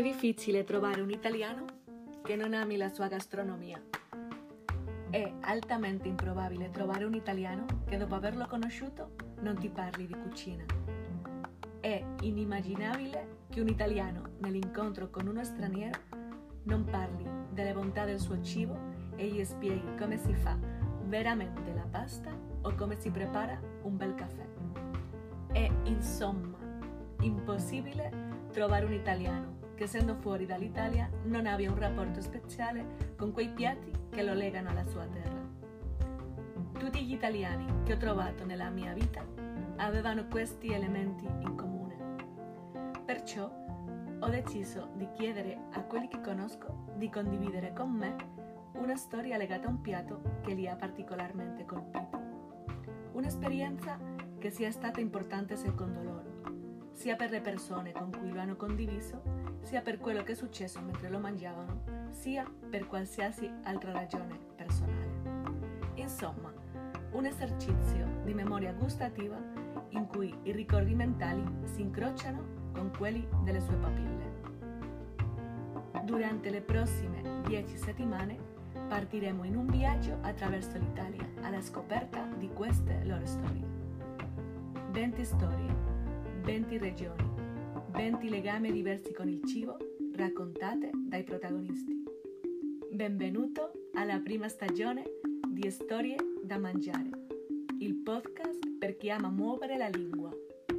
È difficile trovare un italiano che non ami la sua gastronomia. È altamente improbabile trovare un italiano che dopo averlo conosciuto non ti parli di cucina. È inimmaginabile che un italiano nell'incontro con uno straniero non parli delle bontà del suo cibo e gli spieghi come si fa veramente la pasta o come si prepara un bel caffè. È insomma impossibile trovare un italiano che essendo fuori dall'Italia non abbia un rapporto speciale con quei piatti che lo legano alla sua terra. Tutti gli italiani che ho trovato nella mia vita avevano questi elementi in comune. Perciò ho deciso di chiedere a quelli che conosco di condividere con me una storia legata a un piatto che li ha particolarmente colpito. Un'esperienza che sia stata importante secondo loro, sia per le persone con cui lo hanno condiviso, sia per quello che è successo mentre lo mangiavano, sia per qualsiasi altra ragione personale. Insomma, un esercizio di memoria gustativa in cui i ricordi mentali si incrociano con quelli delle sue papille. Durante le prossime 10 settimane partiremo in un viaggio attraverso l'Italia alla scoperta di queste loro storie. 20 storie, 20 regioni, 20 legami diversi con il cibo, raccontate dai protagonisti. Benvenuto alla prima stagione di Storie da mangiare, il podcast per chi ama muovere la lingua.